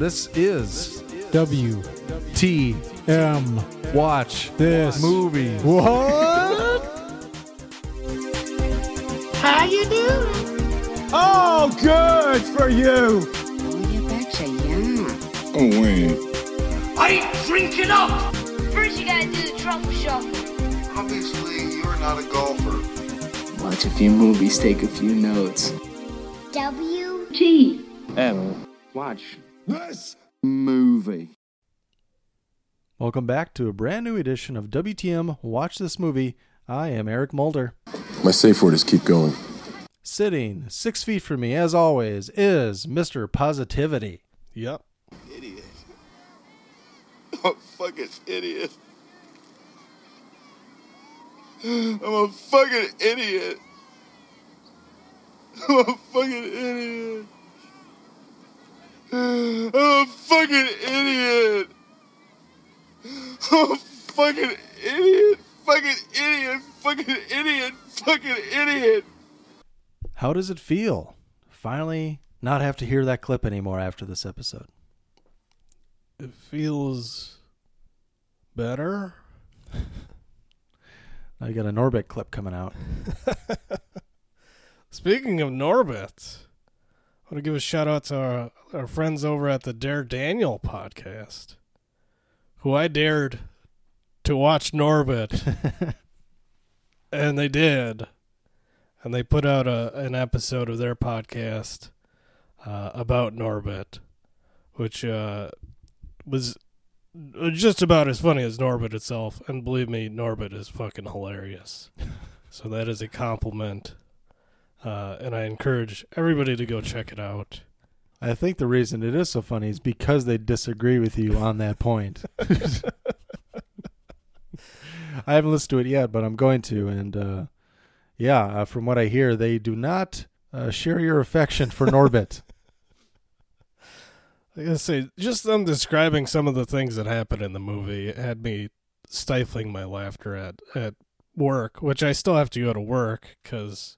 This is WTM. Watch this movie. What? How you doing? Oh, good for you. Oh, your bags are young. Oh, wait. I drink it up. First, you gotta do the truffle shuffle. Obviously, you're not a golfer. Watch a few movies, take a few notes. WTM. Watch this movie. Welcome back to a brand new edition of WTM Watch This Movie. I am Eric Mulder. My safe word is keep going. Sitting 6 feet from me, as always, is Mr. Positivity. Yep. Idiot. I'm a fucking idiot. I'm a fucking idiot. I'm a fucking idiot. I'm a fucking idiot. I'm a fucking idiot. Fucking idiot. Fucking idiot. Fucking idiot. How does it feel? Finally, not have to hear that clip anymore after this episode. It feels better. Now you got a Norbit clip coming out. Speaking of Norbit, I want to give a shout out to our friends over at the Dare Daniel podcast, who I dared to watch Norbit, and they did, and they put out an episode of their podcast about Norbit, which was just about as funny as Norbit itself, and believe me, Norbit is fucking hilarious, so that is a compliment. And I encourage everybody to go check it out. I think the reason it is so funny is because they disagree with you on that point. I haven't listened to it yet, but I'm going to. And from what I hear, they do not share your affection for Norbit. I gotta say, just them describing some of the things that happened in the movie, it had me stifling my laughter at work, which I still have to go to work because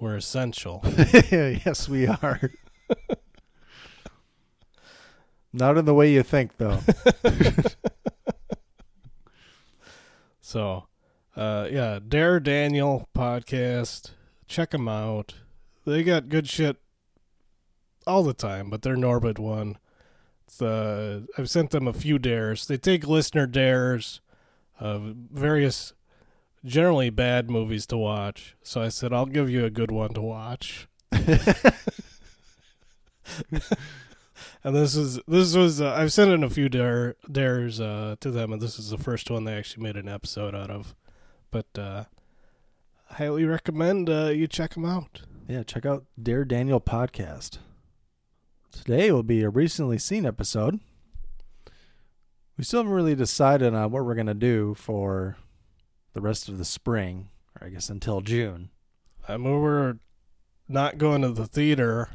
we're essential. Yes, we are. Not in the way you think, though. So, Dare Daniel podcast. Check them out. They got good shit all the time, but they're Norbit one. I've sent them a few dares. They take listener dares of various, generally bad movies to watch. So I said, I'll give you a good one to watch. And this was I've sent in a few dares to them, and this is the first one they actually made an episode out of. But highly recommend you check them out. Yeah, check out Dare Daniel podcast. Today will be a recently seen episode. We still haven't really decided on what we're going to do for the rest of the spring, or I guess until June. I mean, we're not going to the theater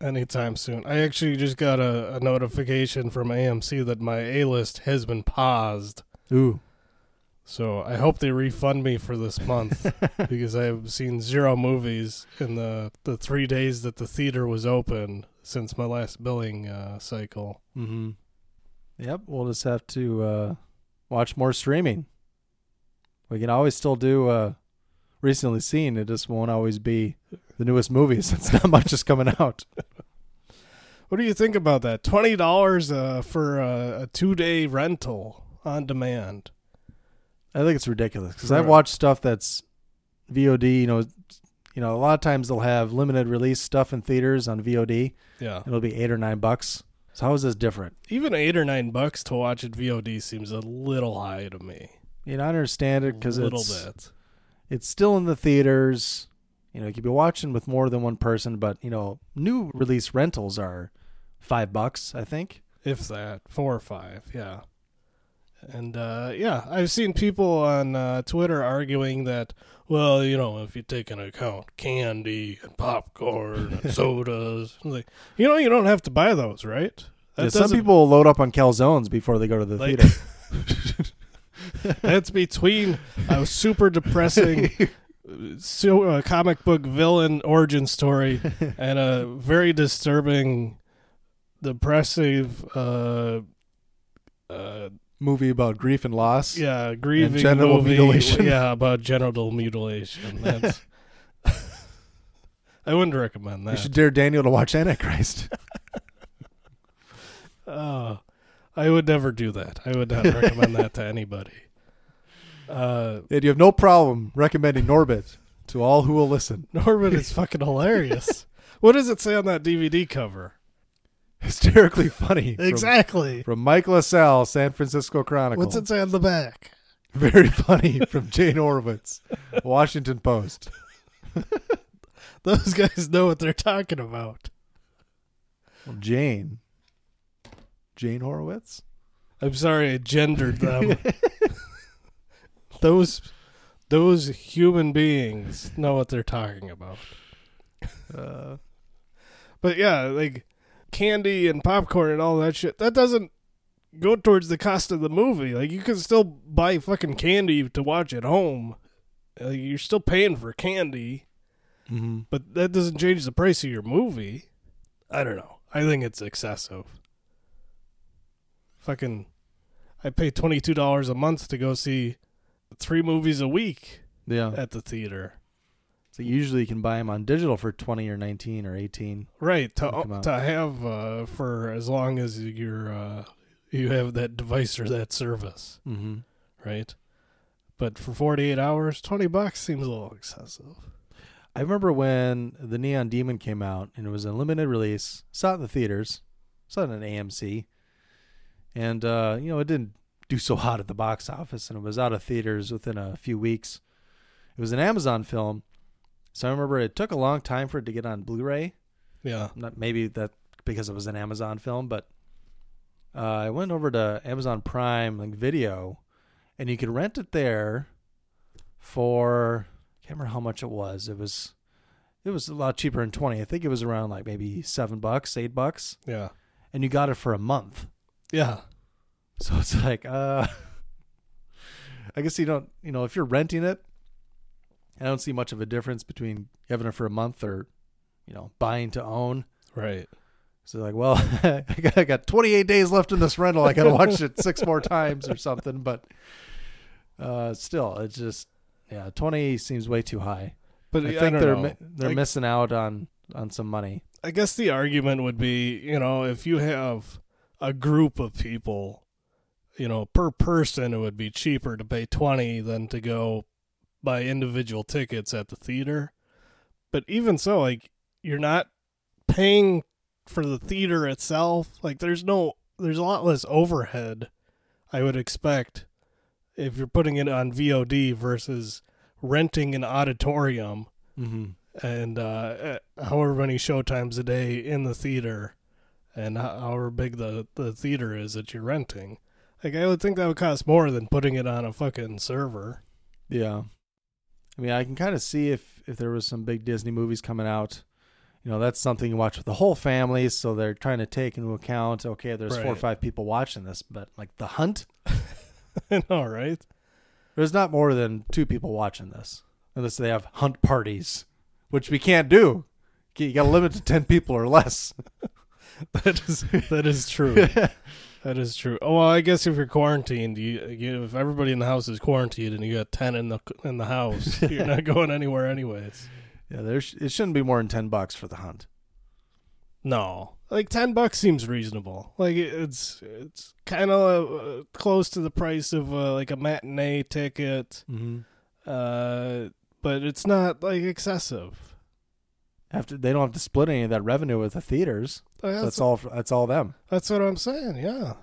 anytime soon. I actually just got a notification from AMC that my A-list has been paused. Ooh. So I hope they refund me for this month, because I have seen zero movies in the 3 days that the theater was open since my last billing cycle. Mm-hmm. Yep, we'll just have to watch more streaming. We can always still do recently seen. It just won't always be the newest movies. It's not much is coming out. What do you think about that? $20 for a 2-day rental on demand. I think it's ridiculous, because I've watched stuff that's VOD. You know, a lot of times they'll have limited release stuff in theaters on VOD. Yeah, it'll be $8 or $9. So how is this different? Even $8 or $9 to watch at VOD seems a little high to me. You know, I understand it because it's still in the theaters. You know, you could be watching with more than one person, but, you know, new release rentals are $5, I think. If that, 4 or 5, yeah. And, I've seen people on Twitter arguing that, well, you know, if you take into account candy and popcorn and sodas, like, you know, you don't have to buy those, right? Yeah, some people load up on calzones before they go to the theater. That's between a super depressing comic book villain origin story and a very disturbing depressive movie about grief and loss. Yeah, grieving and genital mutilation. Yeah, about genital mutilation. That's I wouldn't recommend that. You should dare Daniel to watch Antichrist. I would never do that. I would not recommend that to anybody. And you have no problem recommending Norbit to all who will listen. Norbit is fucking hilarious. What does it say on that DVD cover? Hysterically funny. Exactly. From Mike LaSalle, San Francisco Chronicle. What's it say on the back? Very funny from Jane Horowitz, Washington Post. Those guys know what they're talking about. Well, Jane Horowitz? I'm sorry I gendered them. Those human beings know what they're talking about. But yeah, like candy and popcorn and all that shit, that doesn't go towards the cost of the movie. Like, you can still buy fucking candy to watch at home. Like, you're still paying for candy, mm-hmm. but that doesn't change the price of your movie. I don't know. I think it's excessive. Fucking, I pay $22 a month to go see 3 movies a week at the theater. So usually you can buy them on digital for 20 or 19 or 18. Right, to have for as long as you have that device or that service. Mm-hmm. Right? But for 48 hours, $20 seems a little excessive. I remember when the Neon Demon came out and it was a limited release. Saw it in the theaters. Saw it in an AMC. And, it didn't do so hot at the box office, and it was out of theaters within a few weeks. It was an Amazon film, so I remember it took a long time for it to get on Blu-ray. Yeah. Maybe that because it was an Amazon film, but I went over to Amazon Prime Video, and you could rent it there for, I can't remember how much it was. It was a lot cheaper than 20. I think it was around maybe $7, $8. Yeah. And you got it for a month. Yeah. So it's I guess you don't, if you're renting it, I don't see much of a difference between having it for a month or, buying to own. Right. So I got 28 days left in this rental. I got to watch it 6 more times or something, but still it's just, 20 seems way too high. But I think they're missing out on some money. I guess the argument would be, if you have a group of people, per person, it would be cheaper to pay $20 than to go buy individual tickets at the theater. But even so, you're not paying for the theater itself. There's a lot less overhead, I would expect, if you're putting it on VOD versus renting an auditorium, mm-hmm. and however many showtimes a day in the theater, and however big the theater is that you're renting. I would think that would cost more than putting it on a fucking server. Yeah. I can kind of see if there was some big Disney movies coming out, that's something you watch with the whole family, so they're trying to take into account, okay, there's 4 or 5 people watching this, but The Hunt? I know, right? There's not more than 2 people watching this, unless they have hunt parties, which we can't do. You got to limit to 10 people or less. That is true. That is true. Oh, well, I guess if you're quarantined, if everybody in the house is quarantined and you got 10 in the house, you're not going anywhere anyways. Yeah, it shouldn't be more than $10 for The Hunt. No, $10 seems reasonable. It's kind of close to the price of a matinee ticket, mm-hmm. But it's not excessive. They don't have to split any of that revenue with the theaters. That's all them. That's what I'm saying. Yeah,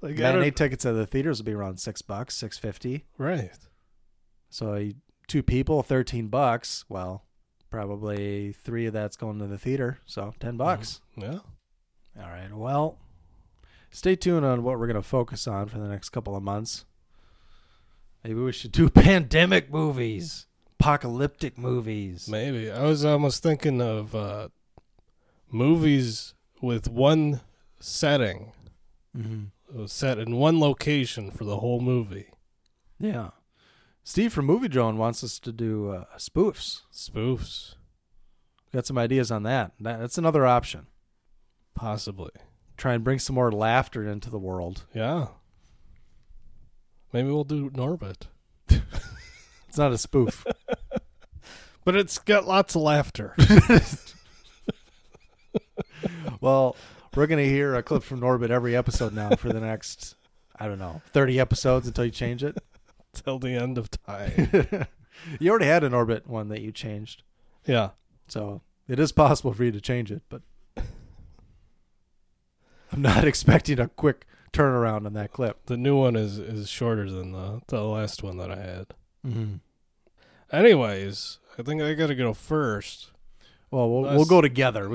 matinee tickets at the theaters will be around $6, $6.50. Right. So 2 people, $13. Well, probably 3 of that's going to the theater, so $10. Yeah. All right. Well, stay tuned on what we're going to focus on for the next couple of months. Maybe we should do pandemic movies. Apocalyptic movies. Maybe. I was almost thinking of movies with one setting. Mm-hmm. It was set in one location for the whole movie. Yeah. Steve from Movie Drone wants us to do spoofs. Spoofs. Got some ideas on that. That's another option. Possibly. try and bring some more laughter into the world. Yeah. Maybe we'll do Norbit. It's not a spoof. But it's got lots of laughter. Well, we're going to hear a clip from Norbit every episode now for the next, I don't know, 30 episodes until you change it. Till the end of time. You already had an Norbit one that you changed. Yeah. So it is possible for you to change it, but I'm not expecting a quick turnaround on that clip. The new one is shorter than the last one that I had. Mm-hmm. Anyways, I think I got to go first. Well, we'll go together.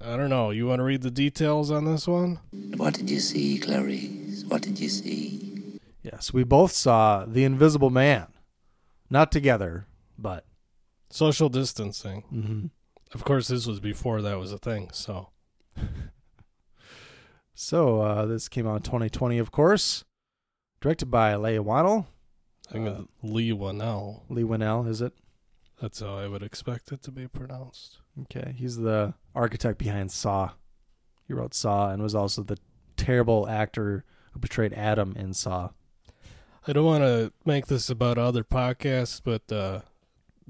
I don't know. You want to read the details on this one? What did you see, Clarice? What did you see? Yes, we both saw The Invisible Man. Not together, but... social distancing. Mm-hmm. Of course, this was before that was a thing, so... So, this came out in 2020, of course. Directed by Leigh Whannell. I think it's Leigh Whannell. Leigh Whannell, is it? That's how I would expect it to be pronounced. Okay. He's the architect behind Saw. He wrote Saw and was also the terrible actor who portrayed Adam in Saw. I don't want to make this about other podcasts, but the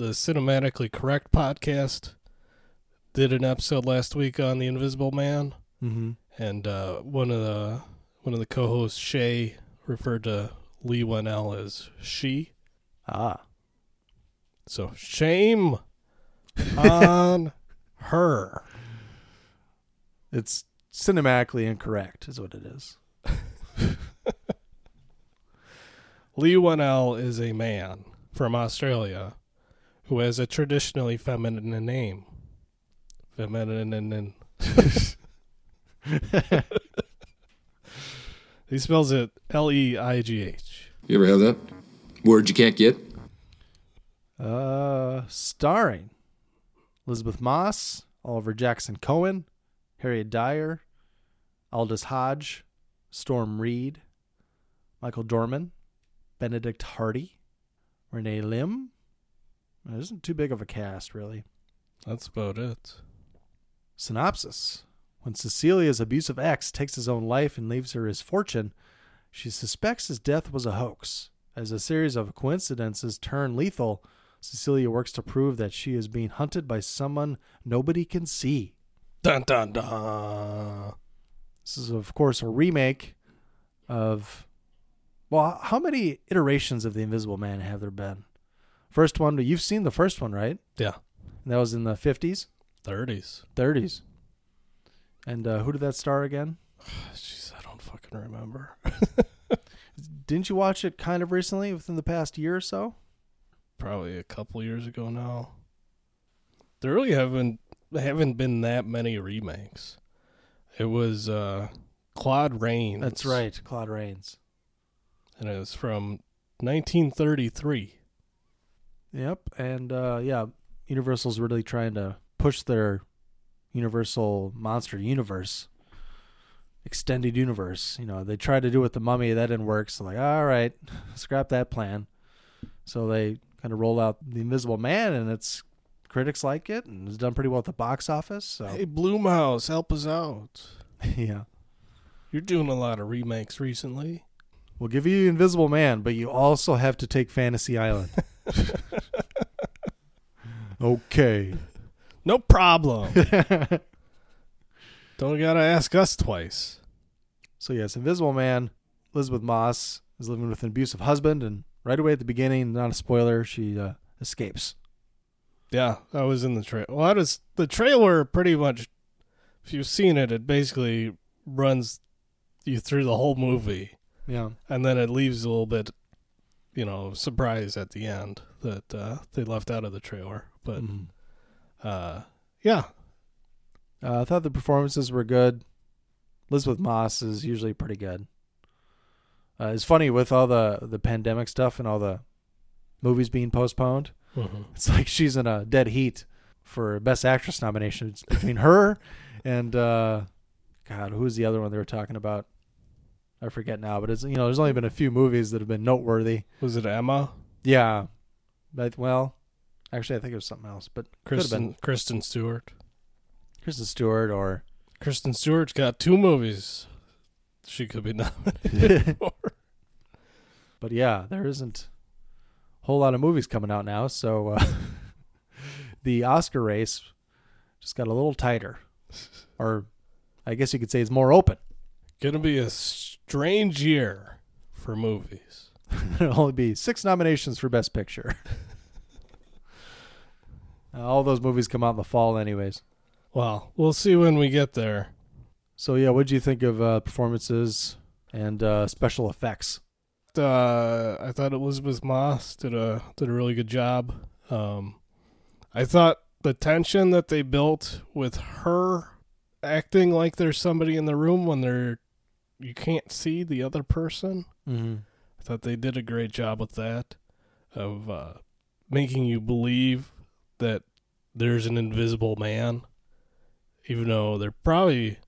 Cinematically Correct podcast did an episode last week on The Invisible Man. Mm-hmm. And one of the co-hosts, Shay, referred to Leigh Whannell as she. Ah. So shame on her. It's cinematically incorrect is what it is. Leigh Whannell is a man from Australia who has a traditionally feminine name. Feminine. He spells it Leigh. You ever have that? Word you can't get? Starring Elizabeth Moss, Oliver Jackson-Cohen, Harriet Dyer, Aldis Hodge, Storm Reed, Michael Dorman, Benedict Hardy, Renee Lim. It isn't too big of a cast, really. That's about it. Synopsis. When Cecilia's abusive ex takes his own life and leaves her his fortune, she suspects his death was a hoax. As a series of coincidences turn lethal, Cecilia works to prove that she is being hunted by someone nobody can see. Dun, dun, dun. This is, of course, a remake of... Well, how many iterations of The Invisible Man have there been? First one, you've seen the first one, right? Yeah. And that was in the 50s? 30s. And who did that star again? Jeez, I don't fucking remember. Didn't you watch it kind of recently, within the past year or so? Probably a couple years ago now. There really haven't been that many remakes. It was Claude Rains. That's right, Claude Rains. And it was from 1933. Yep, and Universal's really trying to push their... Universal Monster Universe, Extended Universe. You know, they tried to do it with The Mummy. That didn't work. So like, all right, scrap that plan. So they kind of rolled out The Invisible Man, and its critics like it, and it's done pretty well at the box office. So. Hey, Blumhouse, help us out. Yeah. You're doing a lot of remakes recently. We'll give you Invisible Man, but you also have to take Fantasy Island. Okay. No problem. Don't gotta ask us twice. So yes, Invisible Man, Elizabeth Moss is living with an abusive husband, and right away at the beginning, not a spoiler, she escapes. Yeah, I was in the trailer. Well, that is the trailer pretty much, if you've seen it, it basically runs you through the whole movie. Yeah. And then it leaves a little bit, surprise at the end that they left out of the trailer. But... Mm-hmm. I thought the performances were good. Elizabeth Moss is usually pretty good. It's funny with all the pandemic stuff and all the movies being postponed. Mm-hmm. It's like she's in a dead heat for Best Actress nomination. It's between her and God, who's the other one they were talking about? I forget now, but it's there's only been a few movies that have been noteworthy. Was it Emma? Yeah, but well. Actually, I think it was something else, but Kristen Stewart or Kristen Stewart's got two movies she could be nominated for. But yeah, there isn't a whole lot of movies coming out now, so the Oscar race just got a little tighter. Or I guess you could say it's more open. Gonna be a strange year for movies. It'll only be 6 nominations for Best Picture. All those movies come out in the fall anyways. Well, we'll see when we get there. So, yeah, what did you think of performances and special effects? I thought Elizabeth Moss did a really good job. I thought the tension that they built with her acting like there's somebody in the room when you can't see the other person. Mm-hmm. I thought they did a great job with that, of making you believe that there's an invisible man. Even though there probably,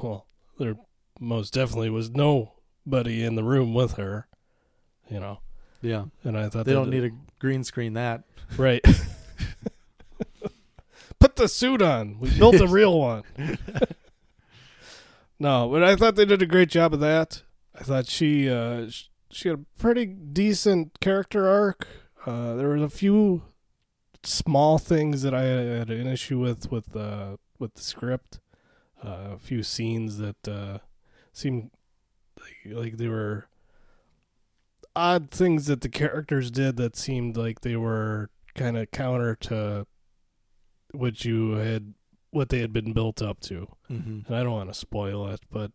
well, there most definitely was nobody in the room with her, you know. Yeah. And I thought they don't need a green screen that. Right. Put the suit on. We built a real one. No, but I thought they did a great job of that. I thought she had a pretty decent character arc. There was a few small things that I had an issue with the script. A few scenes that seemed like they were odd things that the characters did that seemed like they were kind of counter to what they had been built up to. Mm-hmm. And I don't want to spoil it, but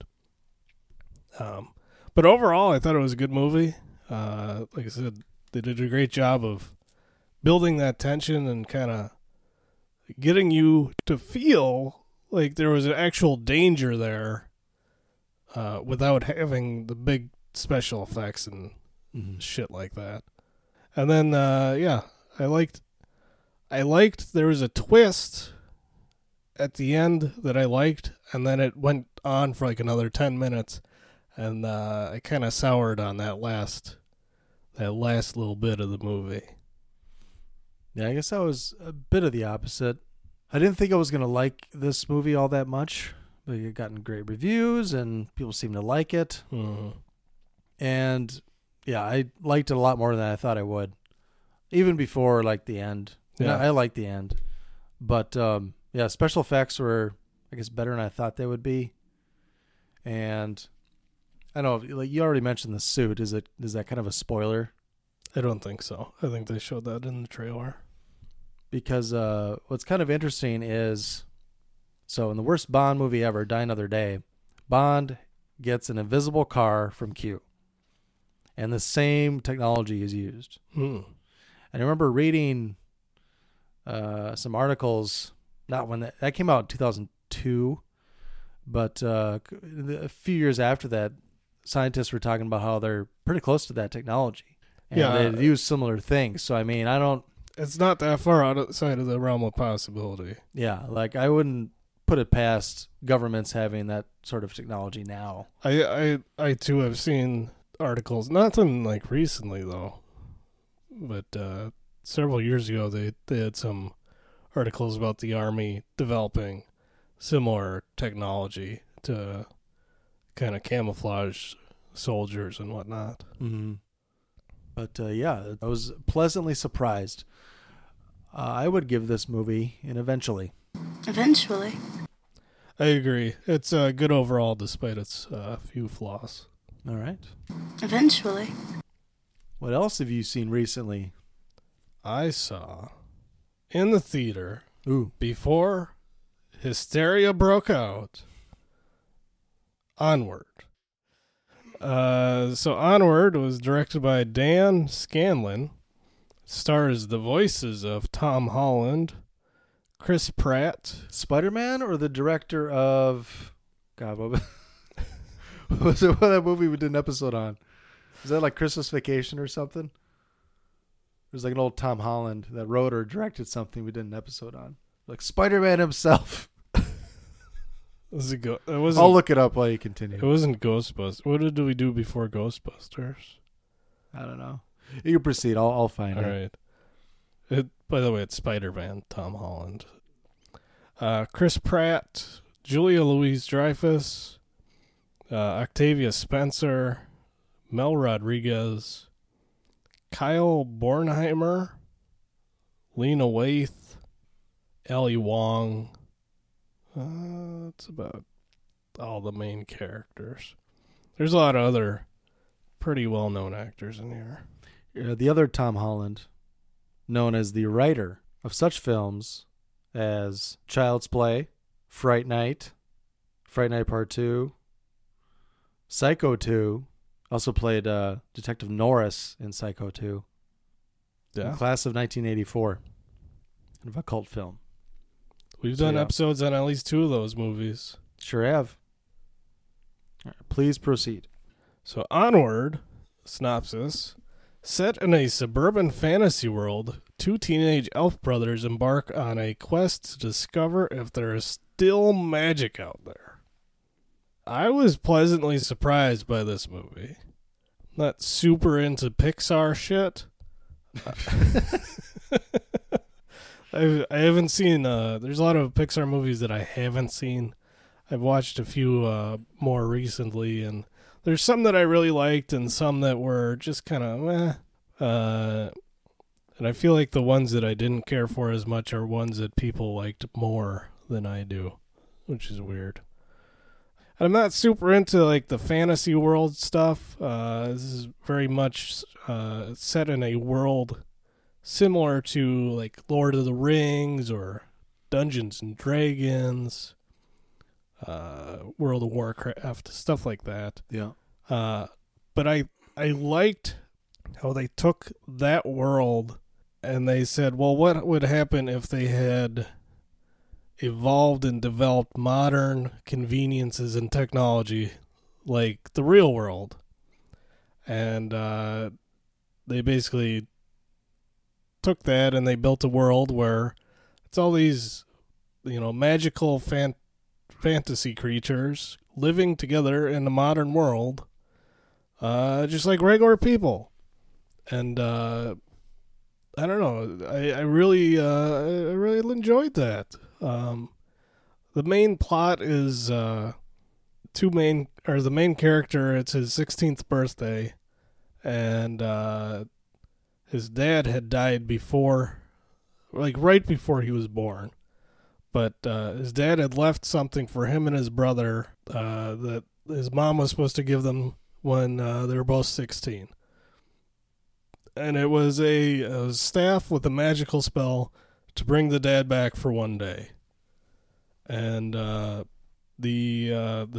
overall I thought it was a good movie. Like I said, they did a great job of building that tension and kind of getting you to feel like there was an actual danger there, without having the big special effects and mm-hmm. shit like that. And then, I liked there was a twist at the end that I liked, and then it went on for like another 10 minutes, and I kind of soured on that last little bit of the movie. Yeah, I guess I was a bit of the opposite. I didn't think I was going to like this movie all that much, but it gotten great reviews and people seem to like it. Mm-hmm. And yeah, I liked it a lot more than I thought I would, even before like the end. Yeah. I liked the end, but yeah, special effects were, I guess, better than I thought they would be. And I don't know, like you already mentioned the suit. Is that kind of a spoiler? I don't think so. I think they showed that in the trailer. Because what's kind of interesting is, so in the worst Bond movie ever, Die Another Day, Bond gets an invisible car from Q. And the same technology is used. Hmm. And I remember reading some articles, not when that came out in 2002, but a few years after that, scientists were talking about how they're pretty close to that technology. And they use similar things. So, I mean, it's not that far outside of the realm of possibility. Yeah, like I wouldn't put it past governments having that sort of technology now. I too have seen articles, nothing like recently though, but several years ago they had some articles about the Army developing similar technology to kind of camouflage soldiers and whatnot. Mm-hmm. But yeah, I was pleasantly surprised. I would give this movie an eventually. Eventually. I agree. It's good overall despite its few flaws. All right. Eventually. What else have you seen recently? I saw in the theater, before hysteria broke out, Onward. So Onward was directed by Dan Scanlon, stars the voices of Tom Holland, Chris Pratt. Spider-Man, or the director of... God, what was it, what that movie we did an episode on? Is that like Christmas Vacation or something? There's like an old Tom Holland that wrote or directed something we did an episode on. Like Spider-Man himself. I'll look it up while you continue. It wasn't Ghostbusters. What did we do before Ghostbusters? I don't know. You can proceed. I'll find it. All right. By the way, it's Spider-Man, Tom Holland. Chris Pratt Julia Louis-Dreyfus, Octavia Spencer, Mel Rodriguez, Kyle Bornheimer, Lena Waithe, Ellie Wong. That's about all the main characters. There's a lot of other pretty well-known actors in here. The other Tom Holland, known as the writer of such films as Child's Play, Fright Night Part 2, Psycho 2, also played Detective Norris in Psycho 2. Yeah. In Class of 1984, kind of a cult film. We've done episodes on at least two of those movies. Sure have. All right, please proceed. So Onward, synopsis. Set in a suburban fantasy world, two teenage elf brothers embark on a quest to discover if there is still magic out there. I was pleasantly surprised by this movie. Not super into Pixar shit. I haven't seen, there's a lot of Pixar movies that I haven't seen. I've watched a few more recently, and there's some that I really liked and some that were just kind of meh. And I feel like the ones that I didn't care for as much are ones that people liked more than I do, which is weird. I'm not super into like the fantasy world stuff. This is very much set in a world similar to like Lord of the Rings or Dungeons and Dragons, World of Warcraft, stuff like that. Yeah. But I liked how they took that world and they said, well, what would happen if they had evolved and developed modern conveniences and technology like the real world? And they basically took that and they built a world where it's all these, you know, magical fantasy creatures living together in the modern world, just like regular people. And I don't know, I really enjoyed that. The main plot is the main character, it's his 16th birthday, and his dad had died right before he was born. But his dad had left something for him and his brother that his mom was supposed to give them when they were both 16. And it was a staff with a magical spell to bring the dad back for one day. And the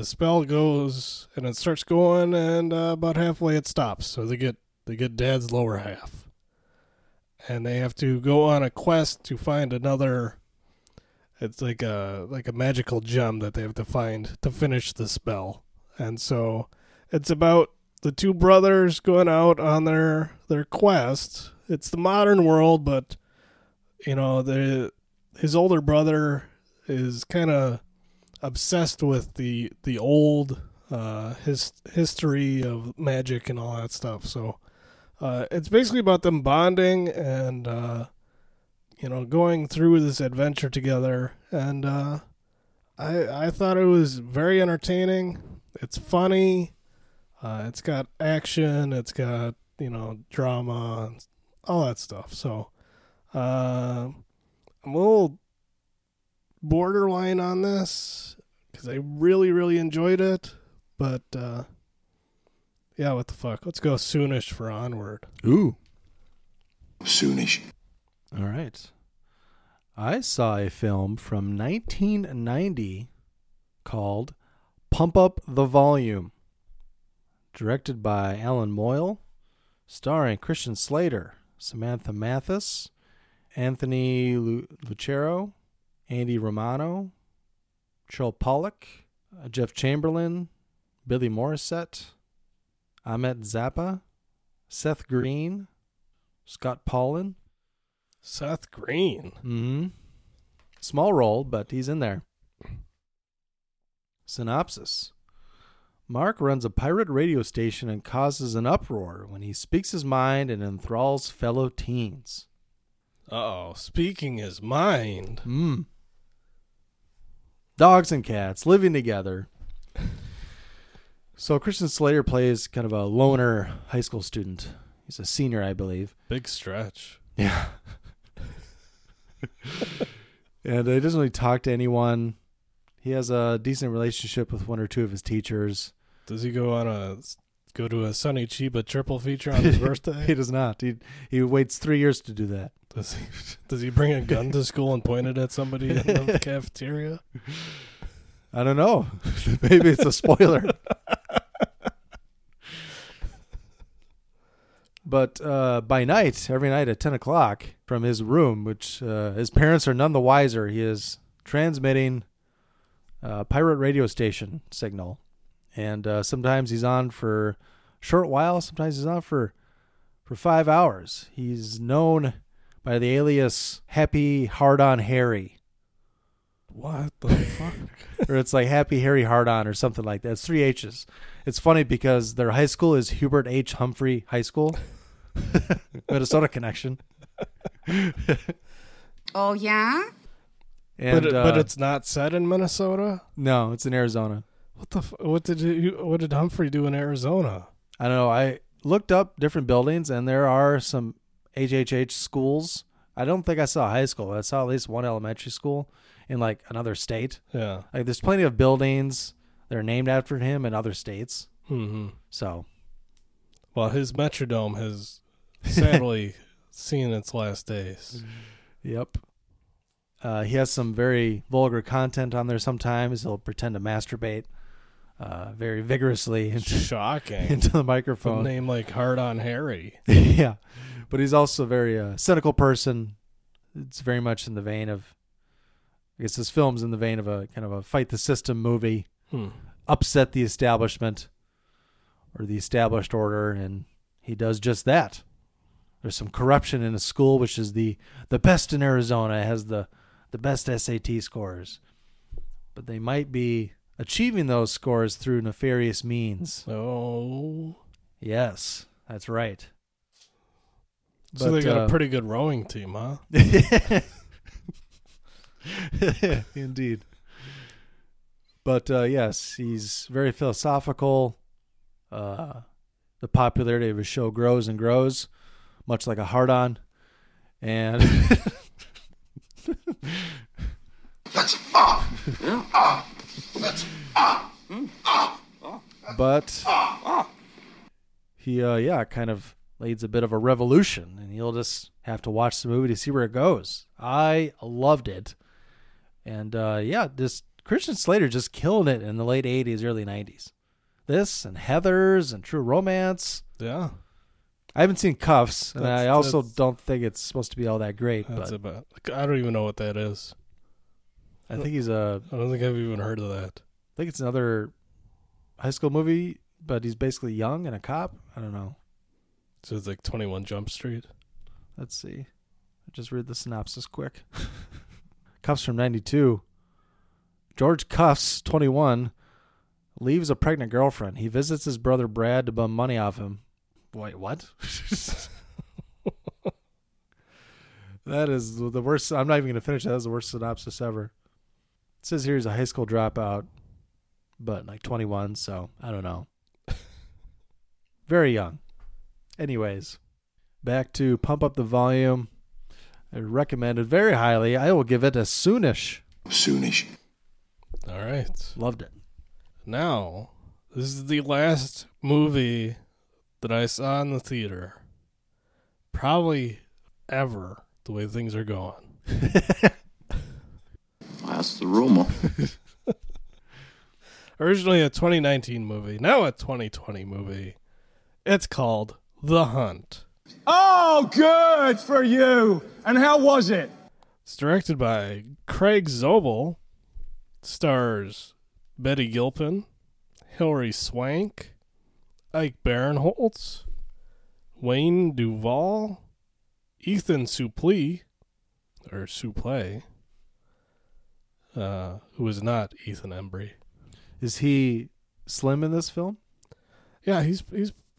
spell goes, and it starts going, and about halfway it stops. So they get dad's lower half. And they have to go on a quest to find another... It's like a magical gem that they have to find to finish the spell. And so it's about the two brothers going out on their quest. It's the modern world, but, you know, his older brother is kind of obsessed with the old history of magic and all that stuff. So it's basically about them bonding and... you know, going through this adventure together, and I thought it was very entertaining. It's funny, it's got action, it's got, you know, drama, and all that stuff. So I'm a little borderline on this because I really, really enjoyed it, but yeah, what the fuck? Let's go soonish for Onward. Ooh, soonish. All right. I saw a film from 1990 called Pump Up the Volume, directed by Alan Moyle, starring Christian Slater, Samantha Mathis, Anthony Lucero, Andy Romano, Joel Pollack, Jeff Chamberlain, Billy Morissette, Ahmet Zappa, Seth Green, Scott Paulin. Seth Green. Mm-hmm. Small role, but he's in there. Synopsis. Mark runs a pirate radio station and causes an uproar when he speaks his mind and enthralls fellow teens. Uh-oh. Speaking his mind. Dogs and cats living together. So Christian Slater plays kind of a loner high school student. He's a senior, I believe. Big stretch. Yeah. And he doesn't really talk to anyone. He has a decent relationship with one or two of his teachers. Does he go to a Sonny Chiba triple feature on his birthday? He does not. He waits 3 years to do that. Does he bring a gun to school and point it at somebody in the cafeteria? I don't know. Maybe it's a spoiler. But by night, every night at 10 o'clock from his room, which his parents are none the wiser, he is transmitting a pirate radio station signal. And sometimes he's on for a short while. Sometimes he's on for 5 hours. He's known by the alias Happy Hard-On Harry. What the fuck? Or it's like Happy Harry Hard-On or something like that. It's three H's. It's funny because their high school is Hubert H. Humphrey High School. Minnesota connection. Oh, yeah? And, but it's not set in Minnesota? No, it's in Arizona. What the what did Humphrey do in Arizona? I don't know. I looked up different buildings, and there are some HHH schools. I don't think I saw a high school. I saw at least one elementary school in like another state. Yeah. Like there's plenty of buildings that are named after him in other states. Mm-hmm. So. Well, his Metrodome has sadly seen its last days. Yep. He has some very vulgar content on there sometimes. He'll pretend to masturbate very vigorously. Shocking. Into the microphone. A name like Hard on Harry. Yeah. But he's also a very cynical person. It's very much in the vein of, I guess this film's in the vein of a kind of a fight the system movie, upset the establishment or the established order, and he does just that. There's some corruption in a school, which is the best in Arizona. It has the best SAT scores. But they might be achieving those scores through nefarious means. Oh. Yes, that's right. So they got a pretty good rowing team, huh? Indeed. But yes, he's very philosophical. The popularity of his show grows and grows, much like a hard-on. And but he kind of leads a bit of a revolution, and you'll just have to watch the movie to see where it goes. I loved it. And this Christian Slater just killed it in the late 80s, early 90s. This and Heathers and True Romance. Yeah. I haven't seen Cuffs, and I also don't think it's supposed to be all that great. I don't even know what that is. I think I don't think I've even heard of that. I think it's another high school movie, but he's basically young and a cop. I don't know. So it's like 21 Jump Street. Let's see. I'll just read the synopsis quick. Cuffs from 92. George Cuffs, 21, leaves a pregnant girlfriend. He visits his brother Brad to bum money off him. Wait, what? That is the worst. I'm not even going to finish that. That is the worst synopsis ever. It says here he's a high school dropout, but like 21, so I don't know. Very young. Anyways, back to Pump Up the Volume. I recommend it very highly. I will give it a soonish. Soonish. All right. Loved it. Now, this is the last movie that I saw in the theater. Probably ever, the way things are going. That's the rumor. Originally a 2019 movie, now a 2020 movie. It's called The Hunt. Oh, good for you. And how was it? It's directed by Craig Zobel. Stars Betty Gilpin, Hilary Swank, Ike Barinholtz, Wayne Duvall, Ethan Suplee, who is not Ethan Embry. Is he slim in this film? Yeah, he's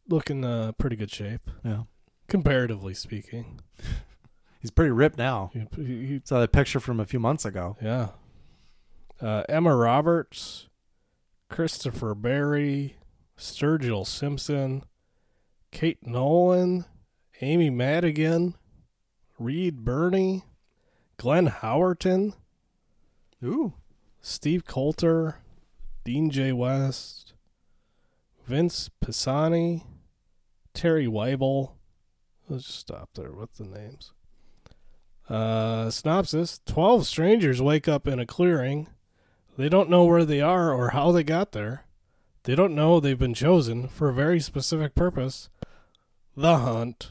looking pretty good shape. Yeah, comparatively speaking. He's pretty ripped now. Saw that picture from a few months ago. Yeah. Emma Roberts, Christopher Barry, Sturgill Simpson, Kate Nolan, Amy Madigan, Reed Birney, Glenn Howerton, Steve Coulter, Dean J. West, Vince Pisani, Terry Weibel. Let's just stop there with the names. Synopsis. 12 strangers wake up in a clearing. They don't know where they are or how they got there. They don't know they've been chosen for a very specific purpose. The hunt.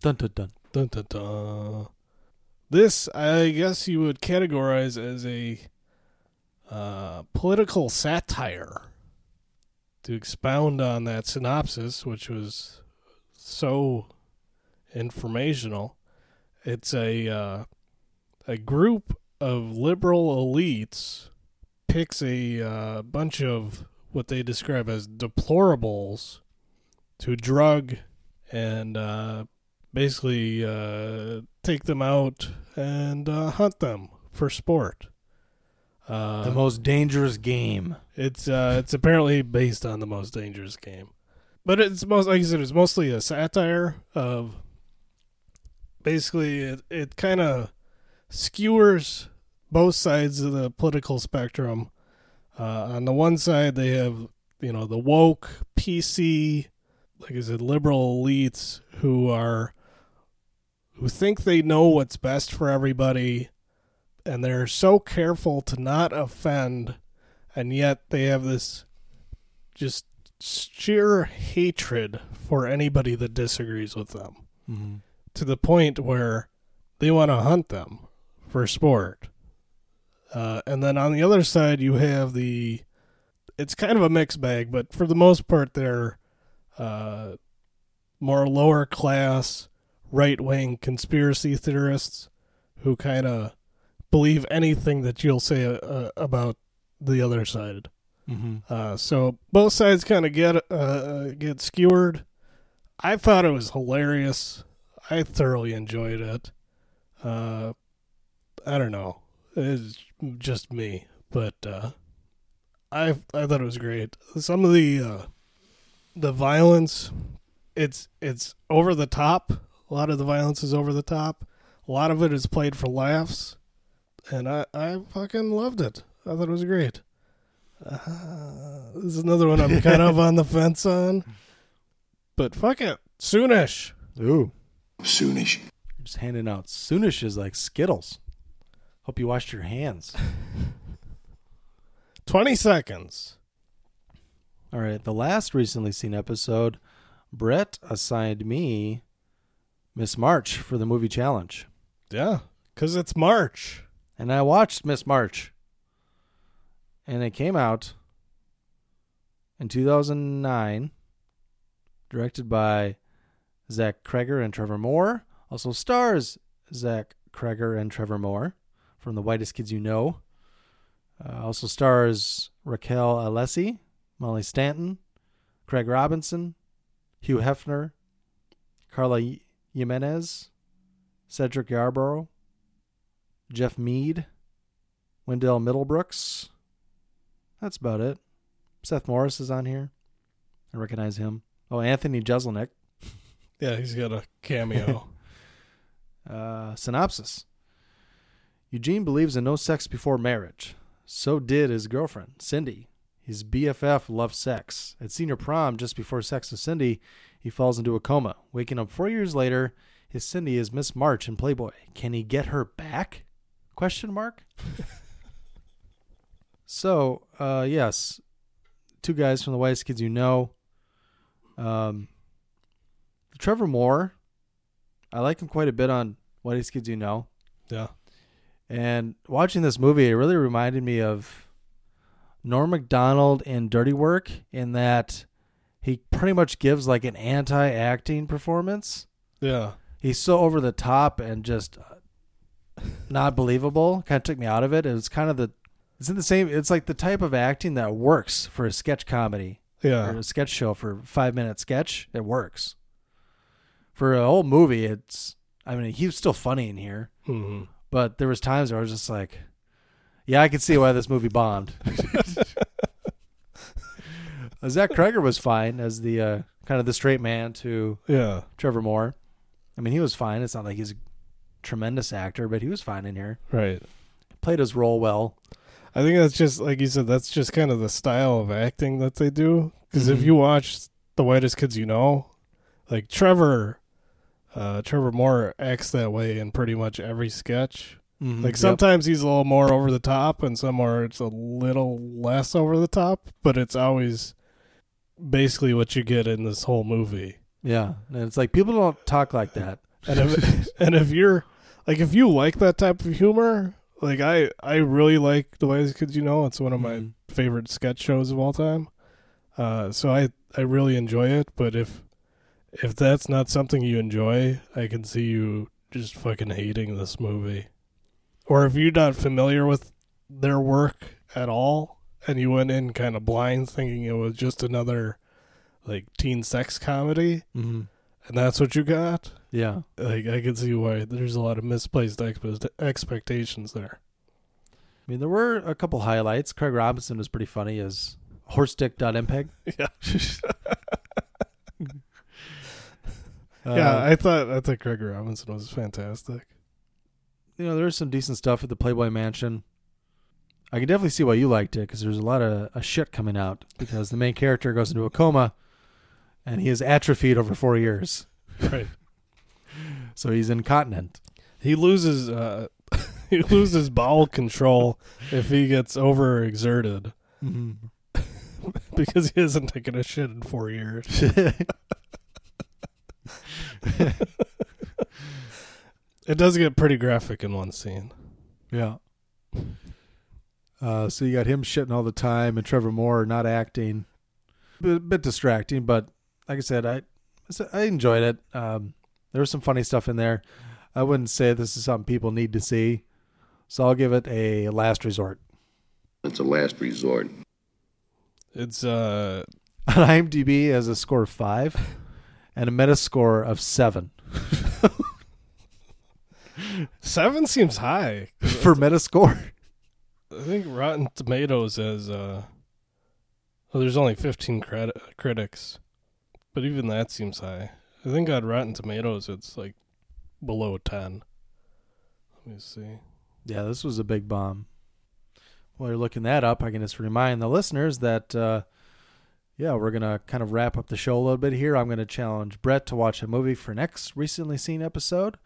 Dun dun dun. Dun dun dun. This, I guess you would categorize as a political satire. To expound on that synopsis, which was so informational, it's a group of liberal elites picks a bunch of what they describe as deplorables to drug and basically take them out and hunt them for sport. The most dangerous game. It's apparently based on the most dangerous game, but it's most, like I said, it's mostly a satire of. Basically, it kind of skewers both sides of the political spectrum. On the one side, they have the woke PC, like I said, liberal elites who think they know what's best for everybody. And they're so careful to not offend, and yet they have this just sheer hatred for anybody that disagrees with them. Mm-hmm. To the point where they want to hunt them for sport. And then on the other side, you have it's kind of a mixed bag, but for the most part, they're more lower class, right-wing conspiracy theorists who kind of believe anything that you'll say about the other side. Mm-hmm. So both sides kind of get skewered. I thought it was hilarious. I thoroughly enjoyed it. I don't know. It's just me, but I thought it was great. Some of the violence, it's over the top. A lot of the violence is over the top. A lot of it is played for laughs. And I fucking loved it. I thought it was great. This is another one I'm kind of on the fence on. But fuck it. Soonish. Ooh. Soonish. You're just handing out. Soonish is like Skittles. Hope you washed your hands. 20 seconds. All right. The last recently seen episode, Brett assigned me Miss March for the movie challenge. Yeah, because it's March. And I watched Miss March, and it came out in 2009, directed by Zach Cregger and Trevor Moore. Also stars Zach Cregger and Trevor Moore from The Whitest Kids U' Know. Also stars Raquel Alessi, Molly Stanton, Craig Robinson, Hugh Hefner, Carla Jimenez, Cedric Yarbrough, Jeff Mead, Wendell Middlebrooks. That's about it. Seth Morris is on here. I recognize him. Oh, Anthony Jeselnik. Yeah, he's got a cameo. Synopsis. Eugene believes in no sex before marriage. So did his girlfriend, Cindy. His BFF loved sex. At senior prom, just before sex with Cindy, he falls into a coma. Waking up 4 years later, his Cindy is Miss March in Playboy. Can he get her back? ? So, yes, two guys from the Whitest Kids U' Know. Trevor Moore, I like him quite a bit on Whitest Kids U' Know. Yeah. And watching this movie, it really reminded me of Norm Macdonald in Dirty Work, in that he pretty much gives like an anti-acting performance. Yeah. He's so over the top and just not believable. Kind of took me out of it. It was kind of it's like the type of acting that works for a sketch comedy. Yeah. Or a sketch show for 5-minute sketch. It works for a whole movie. He was still funny in here, mm-hmm. But there was times where I was just like, Yeah, I can see why this movie bombed. Zach Cregger was fine as the kind of the straight man to Trevor Moore. I mean, he was fine. It's not like he's a tremendous actor, but he was fine in here. Right. Played his role well. I think that's just, like you said, that's just kind of the style of acting that they do. Because if you watch The Whitest Kids You Know, like Trevor Moore acts that way in pretty much every sketch. Like sometimes he's a little more over the top and somewhere it's a little less over the top, but it's always basically what you get in this whole movie. Yeah. And it's like, people don't talk like that. And if you're like, if you like that type of humor, like I really like The Whitest Kids You Know. It's one of my favorite sketch shows of all time. So I really enjoy it. But if that's not something you enjoy, I can see you just fucking hating this movie. Or if you're not familiar with their work at all and you went in kind of blind thinking it was just another like teen sex comedy and that's what you got. Yeah. Like I can see why there's a lot of misplaced expectations there. I mean, there were a couple highlights. Craig Robinson was pretty funny as horse dick .mpeg. Yeah. Yeah, I thought Craig Robinson was fantastic. You know, there's some decent stuff at the Playboy Mansion. I can definitely see why you liked it, because there's a lot of shit coming out, because the main character goes into a coma and he is atrophied over 4 years. Right. So he's incontinent. He loses bowel control if he gets overexerted because he hasn't taken a shit in 4 years. It does get pretty graphic in one scene. Yeah. So you got him shitting all the time and Trevor Moore not acting. A bit distracting, but like I said, I enjoyed it. There was some funny stuff in there. I wouldn't say this is something people need to see, so I'll give it a last resort. It's a last resort. It's on IMDb has a score of 5 and a Metascore of 7. 7 seems high for Metascore. I think Rotten Tomatoes has there's only 15 critics, but even that seems high. I think on Rotten Tomatoes it's like below 10. Let me see. Yeah, this was a big bomb. While you're looking that up, I can just remind the listeners that we're gonna kind of wrap up the show a little bit here. I'm gonna challenge Brett to watch a movie for next recently seen episode.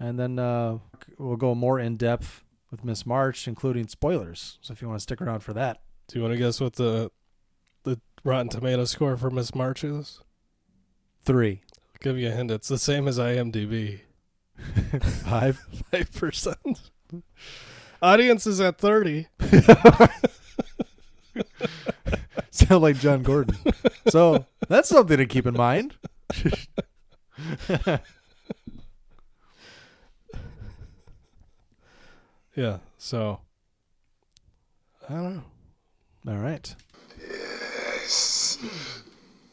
And then we'll go more in depth with Miss March, including spoilers. So if you want to stick around for that. Do you want to guess what the Rotten Tomatoes score for Miss March is? 3. I'll give you a hint. It's the same as IMDb. 5? 5%. Audience is at 30. Sound like John Gordon. So that's something to keep in mind. Yeah, so, I don't know. All right. This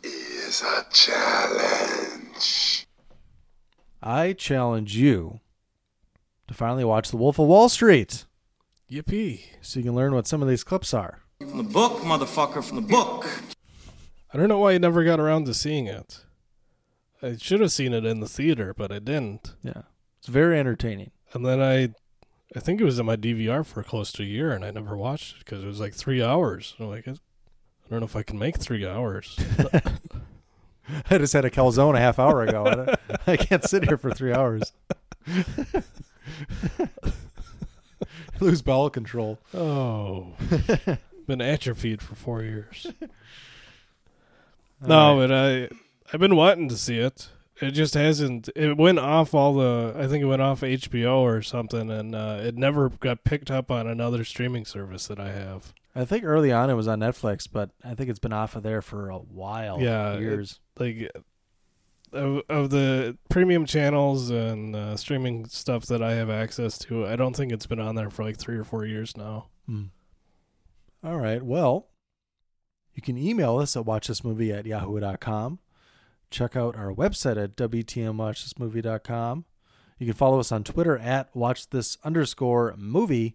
is a challenge. I challenge you to finally watch The Wolf of Wall Street. Yippee. So you can learn what some of these clips are. From the book, motherfucker, from the book. I don't know why I never got around to seeing it. I should have seen it in the theater, but I didn't. Yeah, it's very entertaining. And then I think it was in my DVR for close to a year, and I never watched it because it was like 3 hours. I'm like, I don't know if I can make 3 hours. I just had a calzone a half hour ago. And I can't sit here for 3 hours. Lose bowel control. Oh. Been atrophied for 4 years. But I've been wanting to see it. It just hasn't. It went off I think it went off HBO or something, and it never got picked up on another streaming service that I have. I think early on it was on Netflix, but I think it's been off of there for a while. Yeah, years. Of the premium channels and streaming stuff that I have access to, I don't think it's been on there for like 3 or 4 years now. All right. Well, you can email us at watchthismovie@yahoo.com. Check out our website at WTMWatchThisMovie.com. You can follow us on Twitter at watchthismovie,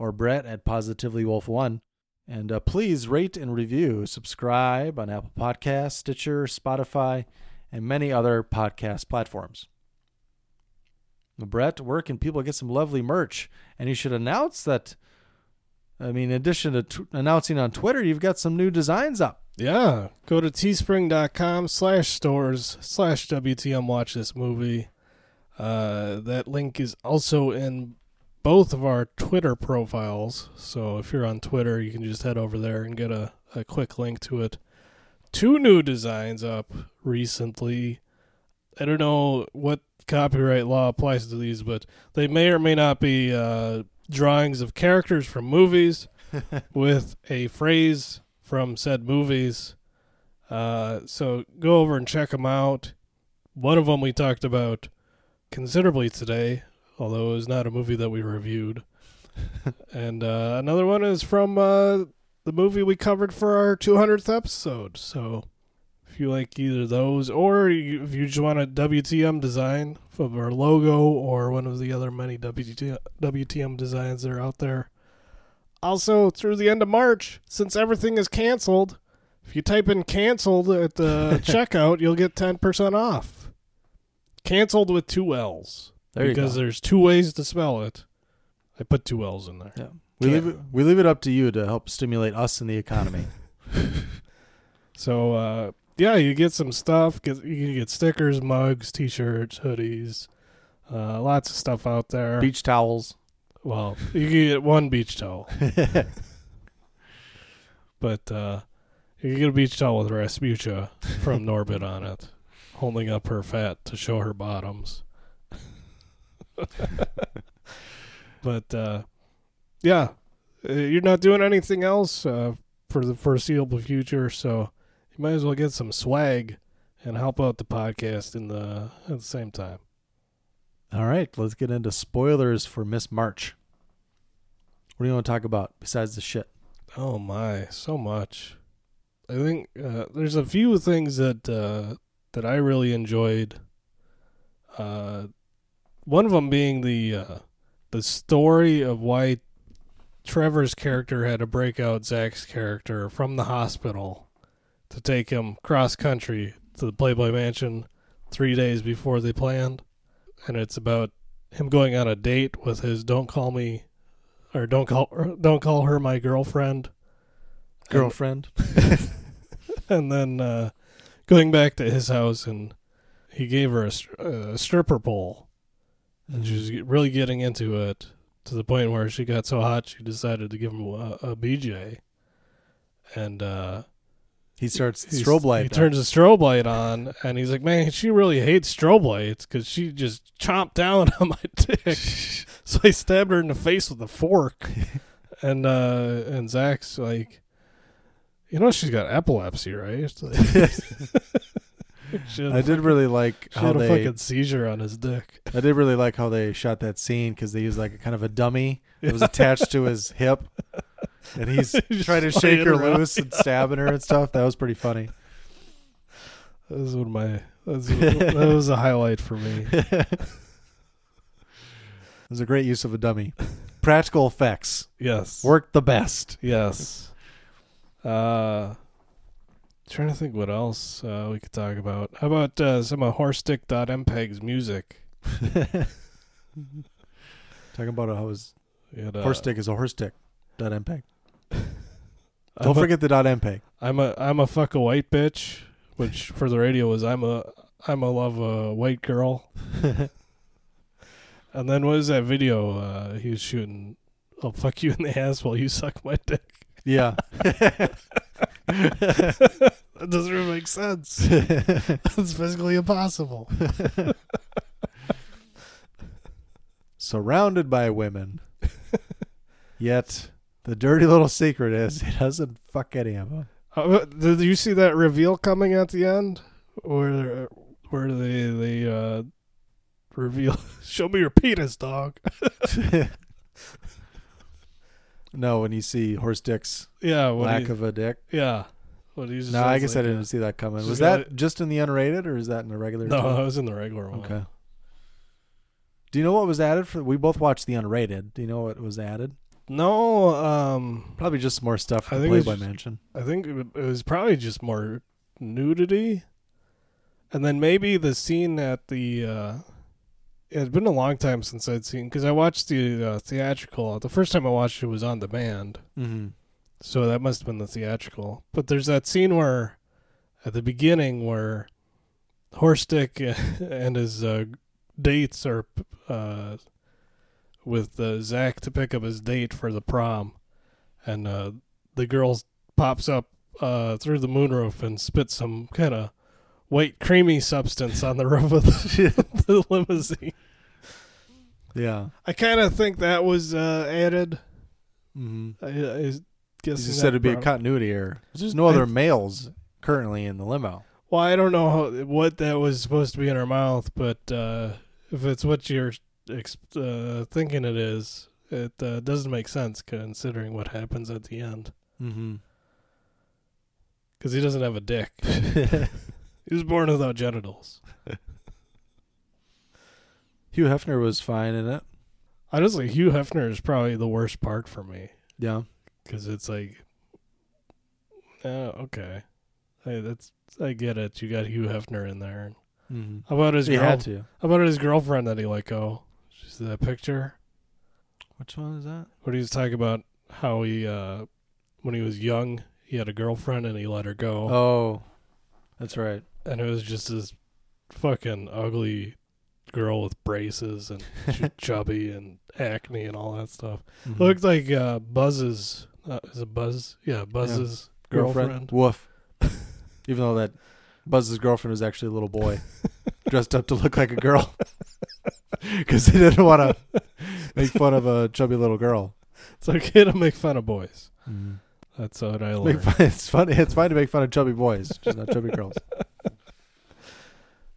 or Brett at PositivelyWolf1. And please rate and review, subscribe on Apple Podcasts, Stitcher, Spotify, and many other podcast platforms. Brett, where can people get some lovely merch? And you should announce that, I mean, in addition to announcing on Twitter, you've got some new designs up. Yeah. Go to teespring.com/stores/WTM. Watch this movie. That link is also in both of our Twitter profiles. So if you're on Twitter, you can just head over there and get a quick link to it. 2 new designs up recently. I don't know what copyright law applies to these, but they may or may not be drawings of characters from movies with a phrase from said movies. So go over and check them out. One of them we talked about considerably today, although it was not a movie that we reviewed. And another one is from the movie we covered for our 200th episode. So if you like either of those, or if you just want a WTM design from our logo or one of the other many WTM designs that are out there. Also, through the end of March, since everything is canceled, if you type in canceled at the checkout, you'll get 10% off. Canceled with 2 L's. There you go. Because there's 2 ways to spell it. I put 2 L's in there. Yeah. We leave it up to you to help stimulate us in the economy. So, yeah, you get some stuff. You can get stickers, mugs, T-shirts, hoodies, lots of stuff out there. Beach towels. Well, you can get 1 beach towel. But you can get a beach towel with Rasputia from Norbit on it, holding up her fat to show her bottoms. But, yeah, you're not doing anything else for the foreseeable future, so you might as well get some swag and help out the podcast at the same time. All right, let's get into spoilers for Miss March. What do you want to talk about besides the shit? Oh my, so much. I think there's a few things that I really enjoyed. One of them being the story of why Trevor's character had to break out Zach's character from the hospital to take him cross country to the Playboy Mansion 3 days before they planned. And it's about him going on a date with his don't call her my girlfriend. And then going back to his house, and he gave her a stripper pole, and she was really getting into it to the point where she got so hot she decided to give him a BJ, and He turns the strobe light on, and he's like, man, she really hates strobe lights because she just chomped down on my dick. So I stabbed her in the face with a fork. And Zach's like, you know she's got epilepsy, right? Like, I did really like how they had a fucking seizure on his dick. I did really like how they shot that scene because they used like a kind of a dummy that was attached to his hip. And he's trying to shake her loose and stabbing her and stuff. That was pretty funny. That was a highlight for me. It was a great use of a dummy. Practical effects. Yes. Worked the best. Yes. Trying to think what else we could talk about. How about some of Horstick.MPEG's music? Talking about how his Horstick is a Horstick. .MPEG. Don't forget the .MPEG. I'm a fuck a white bitch, which for the radio was I'm a love a white girl. And then what is that video? He was shooting, I'll fuck you in the ass while you suck my dick. Yeah. That doesn't really make sense. It's physically impossible. Surrounded by women. Yet the dirty little secret is he doesn't fuck any of them. Did you see that reveal coming at the end, where they reveal? Show me your penis, dog. No, when you see horse dicks, lack of a dick. Yeah. No, I guess like I didn't see that coming. Was that just in the unrated, or is that in the regular? No, it was in the regular one. Okay. Do you know what was added for? We both watched the unrated. Do you know what was added? No, probably just more stuff. I think Playboy Mansion. I think it was probably just more nudity, and then maybe the scene at the. It's been a long time since I'd seen, because I watched the theatrical. The first time I watched it was on demand, mm-hmm. So that must have been the theatrical. But there's that scene where, at the beginning, where Horstick and his dates are with Zach to pick up his date for the prom, and the girl pops up through the moonroof and spits some kind of white creamy substance on the roof of the limousine. Yeah, I kind of think that was added. Mm-hmm. I guess you said it'd be a continuity error. There's no other males currently in the limo. Well, I don't know what that was supposed to be in her mouth, but if it's what you're thinking it is, it doesn't make sense considering what happens at the end. Mm-hmm. Because he doesn't have a dick. He was born without genitals. Hugh Hefner was fine in it. Honestly, Hugh Hefner is probably the worst part for me. Yeah. Because it's like, okay. Hey, I get it. You got Hugh Hefner in there. Mm-hmm. How about his girlfriend that he let go? She's that picture. Which one is that? What he was talking about how he, when he was young, he had a girlfriend and he let her go. Oh, that's right. And it was just this fucking ugly girl with braces and chubby and acne and all that stuff. Mm-hmm. It looked like Buzz's. Is it Buzz? Yeah, Buzz's girlfriend. Woof. Even though that Buzz's girlfriend was actually a little boy dressed up to look like a girl. Because they didn't want to make fun of a chubby little girl. It's okay to make fun of boys. Mm-hmm. That's what I learned. It's funny. It's fine to make fun of chubby boys, just not chubby girls.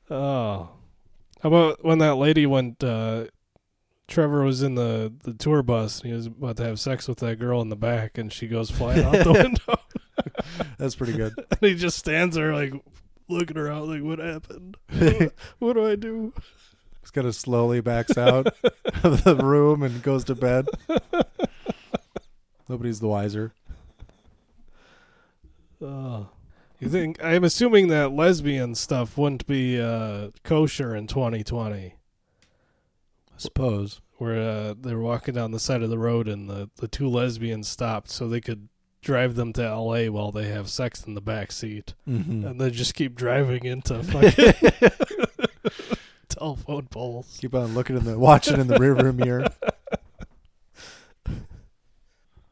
Oh, how about when that lady went? Trevor was in the tour bus and he was about to have sex with that girl in the back, and she goes flying out the window. That's pretty good. And he just stands there, like looking around, like, "What happened? What do I do?" He's kind of slowly backs out of the room and goes to bed. Nobody's the wiser. You think I'm assuming that lesbian stuff wouldn't be kosher in 2020? I suppose. Where they're walking down the side of the road and the two lesbians stopped so they could drive them to LA while they have sex in the back seat, mm-hmm. and they just keep driving into fucking telephone poles. Keep on looking watching in the rearview mirror.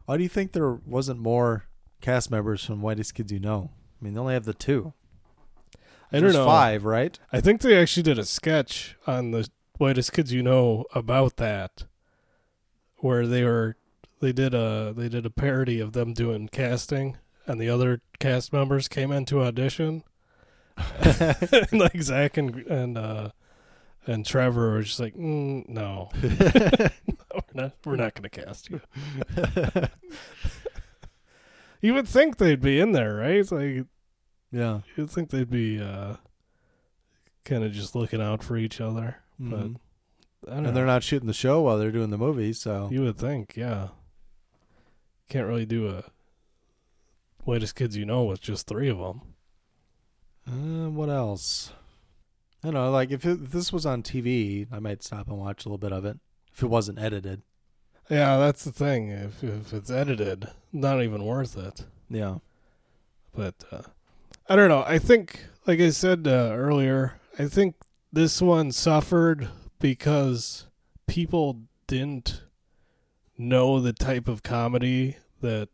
Why do you think there wasn't more cast members from Whitest Kids U' Know? I mean, they only have the two. There's five, right? I think they actually did a sketch on the Whitest Kids U' Know about that, where they did a parody of them doing casting, and the other cast members came in to audition. And like Zach and Trevor were just like, no, we're not going to cast you. You would think they'd be in there, right? It's like, yeah, you'd think they'd be kind of just looking out for each other. Mm-hmm. But they're not shooting the show while they're doing the movie, so you would think, yeah, can't really do a Whitest Kids U' Know with just three of them. What else? I don't know. Like if this was on TV, I might stop and watch a little bit of it if it wasn't edited. Yeah, that's the thing. If it's edited, not even worth it. Yeah. But I don't know. I think, like I said earlier, I think this one suffered because people didn't know the type of comedy that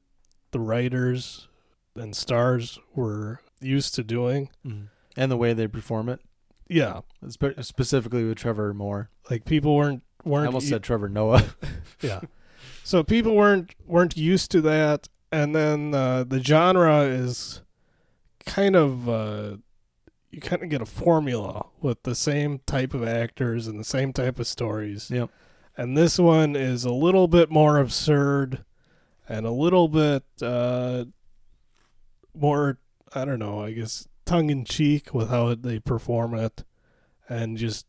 the writers and stars were used to doing. Mm-hmm. And the way they perform it. Yeah. Specifically with Trevor Moore. Like people weren't. I almost said Trevor Noah. Yeah. So people weren't used to that, and then the genre is kind of you kind of get a formula with the same type of actors and the same type of stories. Yep. And this one is a little bit more absurd and a little bit more, I don't know, I guess tongue in cheek with how they perform it, and just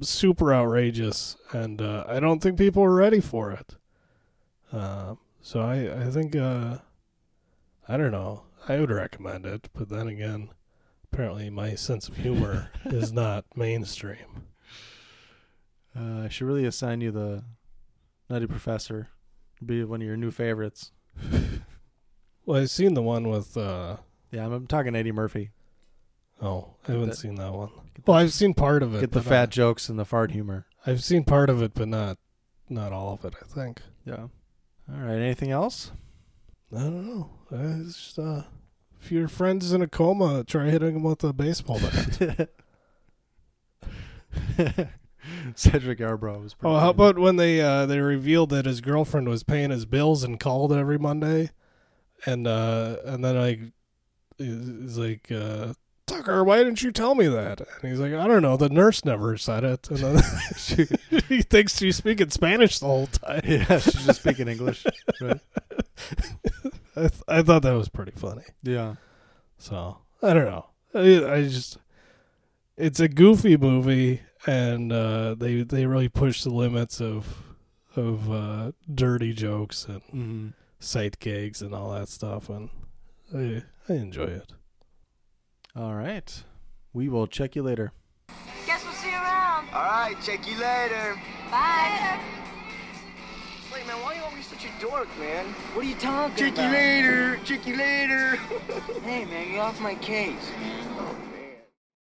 super outrageous, and I don't think people were ready for it. So I think I don't know. I would recommend it, but then again, apparently my sense of humor is not mainstream. I should really assign you the Nutty Professor. It'd be one of your new favorites. Well, I've seen the one with... yeah, I'm talking Eddie Murphy. Oh, I haven't seen that one. Well, I've seen part of it. Get the fat jokes and the fart humor. I've seen part of it, but not all of it, I think. Yeah. All right, anything else? I don't know. It's just, if your friend is in a coma, try hitting him with a baseball bat. Cedric Yarbrough was pretty. Oh, how about when they revealed that his girlfriend was paying his bills and called every Monday, and then he's like, Tucker, why didn't you tell me that? And he's like, I don't know, the nurse never said it. And then he thinks she's speaking Spanish the whole time. Yeah, she's just speaking English. Right? I thought that was pretty funny. Yeah. So, I don't know. It's a goofy movie, and they really push the limits of dirty jokes and sight gags and all that stuff, and I enjoy it. All right. We will check you later. Guess we'll see you around. All right. Check you later. Bye. Wait, man. Why are you always such a dork, man? What are you talking about? Check you later. Hey, man. You're off my case.